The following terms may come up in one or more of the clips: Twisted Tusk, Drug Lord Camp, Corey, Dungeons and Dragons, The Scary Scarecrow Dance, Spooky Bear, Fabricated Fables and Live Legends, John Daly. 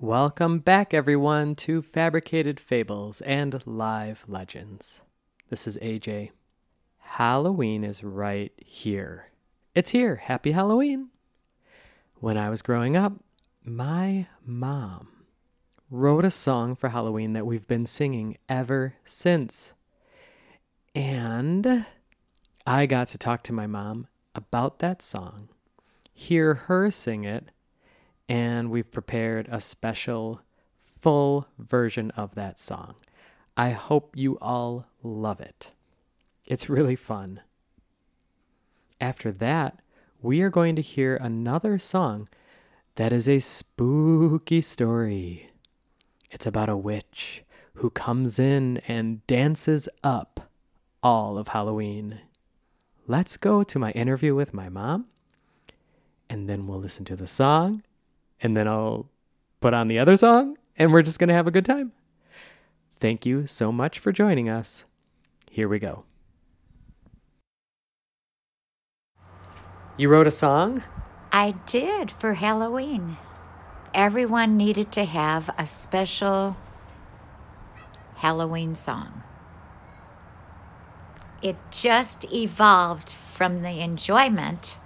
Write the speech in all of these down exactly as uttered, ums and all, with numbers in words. Welcome back, everyone, to Fabricated Fables and Live Legends. This is A J. Halloween is right here. It's here. Happy Halloween. When I was growing up, my mom wrote a song for Halloween that we've been singing ever since. And I got to talk to my mom about that song, hear her sing it, and we've prepared a special, full version of that song. I hope you all love it. It's really fun. After that, we are going to hear another song that is a spooky story. It's about a witch who comes in and dances up all of Halloween. Let's go to my interview with my mom, and then we'll listen to the song, and then I'll put on the other song, and we're just going to have a good time. Thank you so much for joining us. Here we go. You wrote a song? I did, for Halloween. Everyone needed to have a special Halloween song. It just evolved from the enjoyment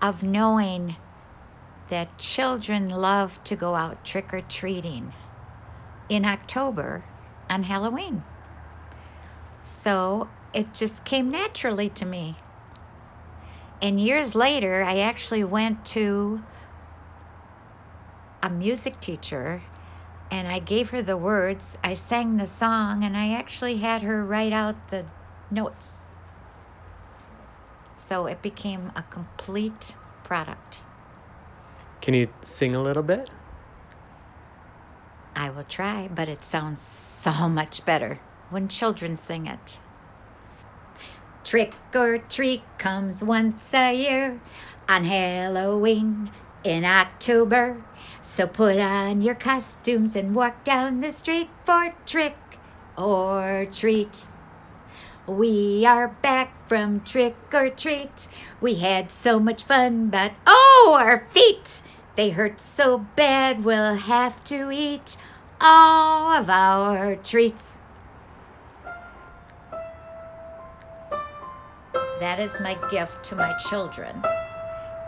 of knowing that children love to go out trick-or-treating in October on Halloween. So it just came naturally to me. And years later, I actually went to a music teacher, and I gave her the words. I sang the song, and I actually had her write out the notes. So it became a complete product. Can you sing a little bit? I will try, but it sounds so much better when children sing it. Trick or treat comes once a year on Halloween in October. So put on your costumes and walk down the street for trick or treat. We are back from trick or treat. We had so much fun, but oh, our feet! They hurt so bad, we'll have to eat all of our treats. That is my gift to my children,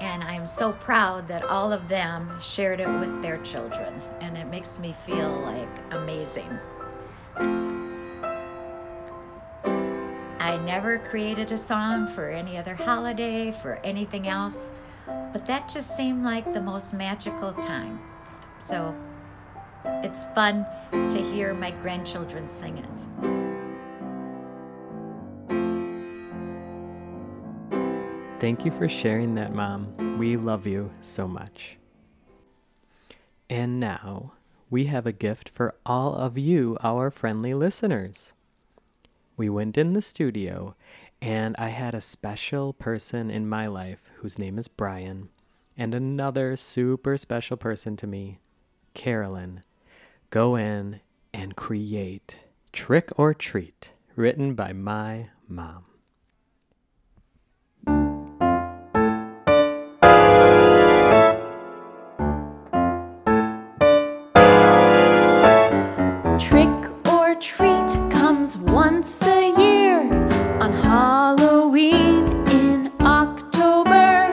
and I'm so proud that all of them shared it with their children, and it makes me feel like amazing. I never created a song for any other holiday, for anything else. But that just seemed like the most magical time. So it's fun to hear my grandchildren sing it. Thank you for sharing that, Mom. We love you so much. And now we have a gift for all of you, our friendly listeners. We went in the studio, and I had a special person in my life whose name is Brian, and another super special person to me, Carolyn, go in and create Trick or Treat, written by my mom. Trick or treat comes once a year on Halloween in October.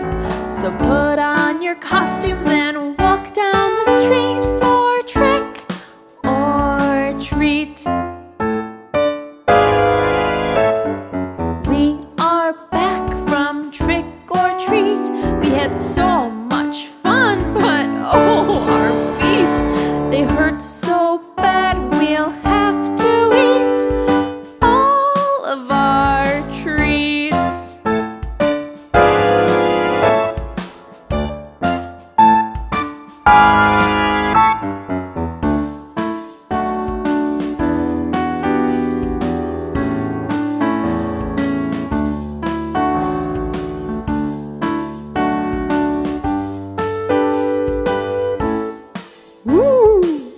So put on your costumes and walk down the street for trick or treat. We are back from trick or treat. We had so much fun, but oh, our feet, they hurt so bad, we'll have to eat all of our treats. Woo!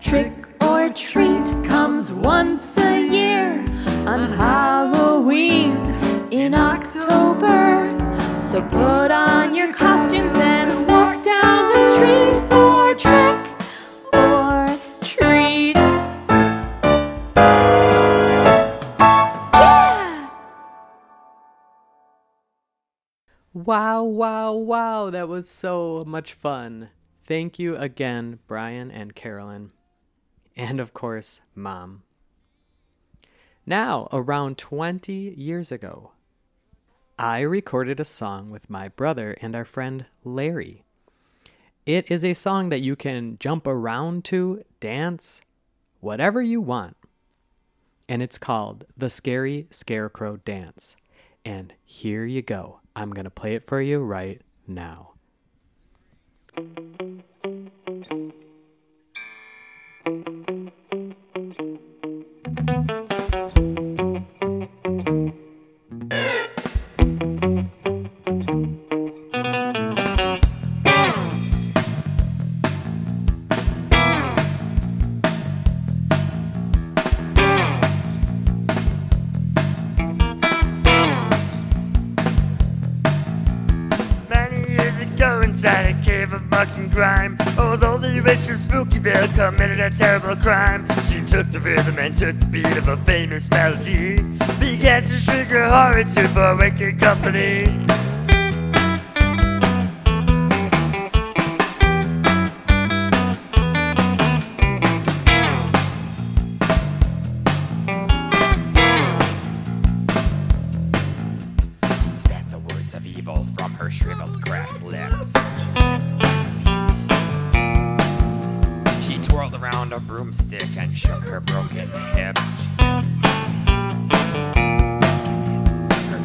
Trick or treat comes once a year on Halloween in October. So put on your costumes and walk down Wow, wow, wow. That was so much fun. Thank you again, Brian and Carolyn. And of course, Mom. Now, around twenty years ago, I recorded a song with my brother and our friend Larry. It is a song that you can jump around to, dance, whatever you want. And it's called The Scary Scarecrow Dance. And here you go. I'm going to play it for you right now. Although the witch of Spooky Bear committed a terrible crime, she took the rhythm and took the beat of a famous melody, began to shriek her horror to for wicked company. She spat the words of evil from her shriveled, cracked lips. Around a broomstick and shook her broken hips. Her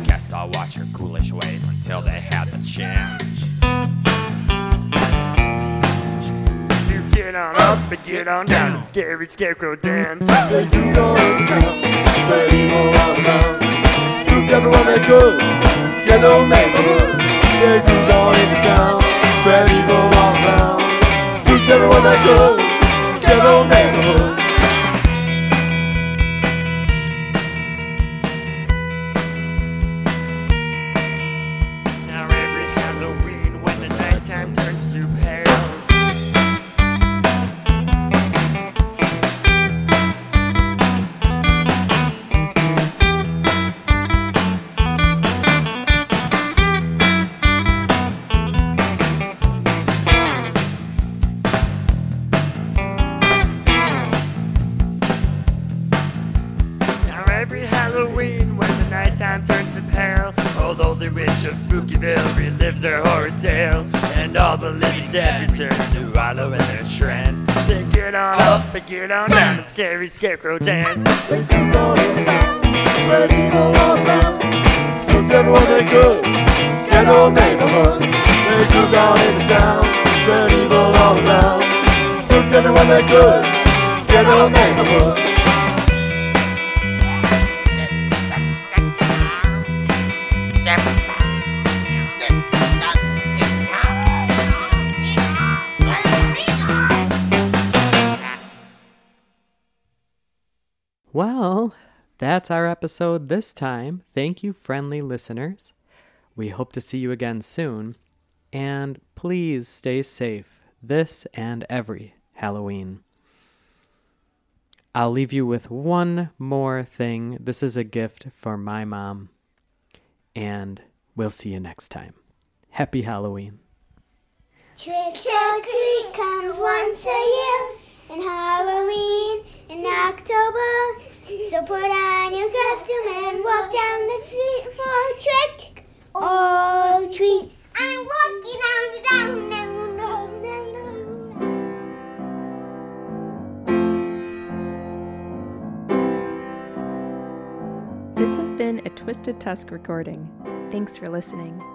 guests all watched her ghoulish ways until they had the chance to get on up and get on down and scary scarecrow dance. They do go on down, they evil all around, spook everyone they could, scare the neighborhood. They do go on into town, spread evil all around, spook everyone they could. Hello, neighborhood. Now every Halloween when the nighttime turns to pale, their horror tale, and all the living dead return to wallow in their trance. They get on up and get on down and scary scarecrow dance. They do go in town, spread evil all around, spook everyone they could, scare the neighborhood. They do go in town, spread evil all around, spook everyone they could, scare the neighborhood. Well, that's our episode this time. Thank you, friendly listeners. We hope to see you again soon. And please stay safe this and every Halloween. I'll leave you with one more thing. This is a gift for my mom. And we'll see you next time. Happy Halloween. Trick or treat comes once a year. And Halloween in October, so put on your costume and walk down the street for a trick or treat. I'm walking on the down, down, down, down. This has been a Twisted Tusk recording. Thanks for listening.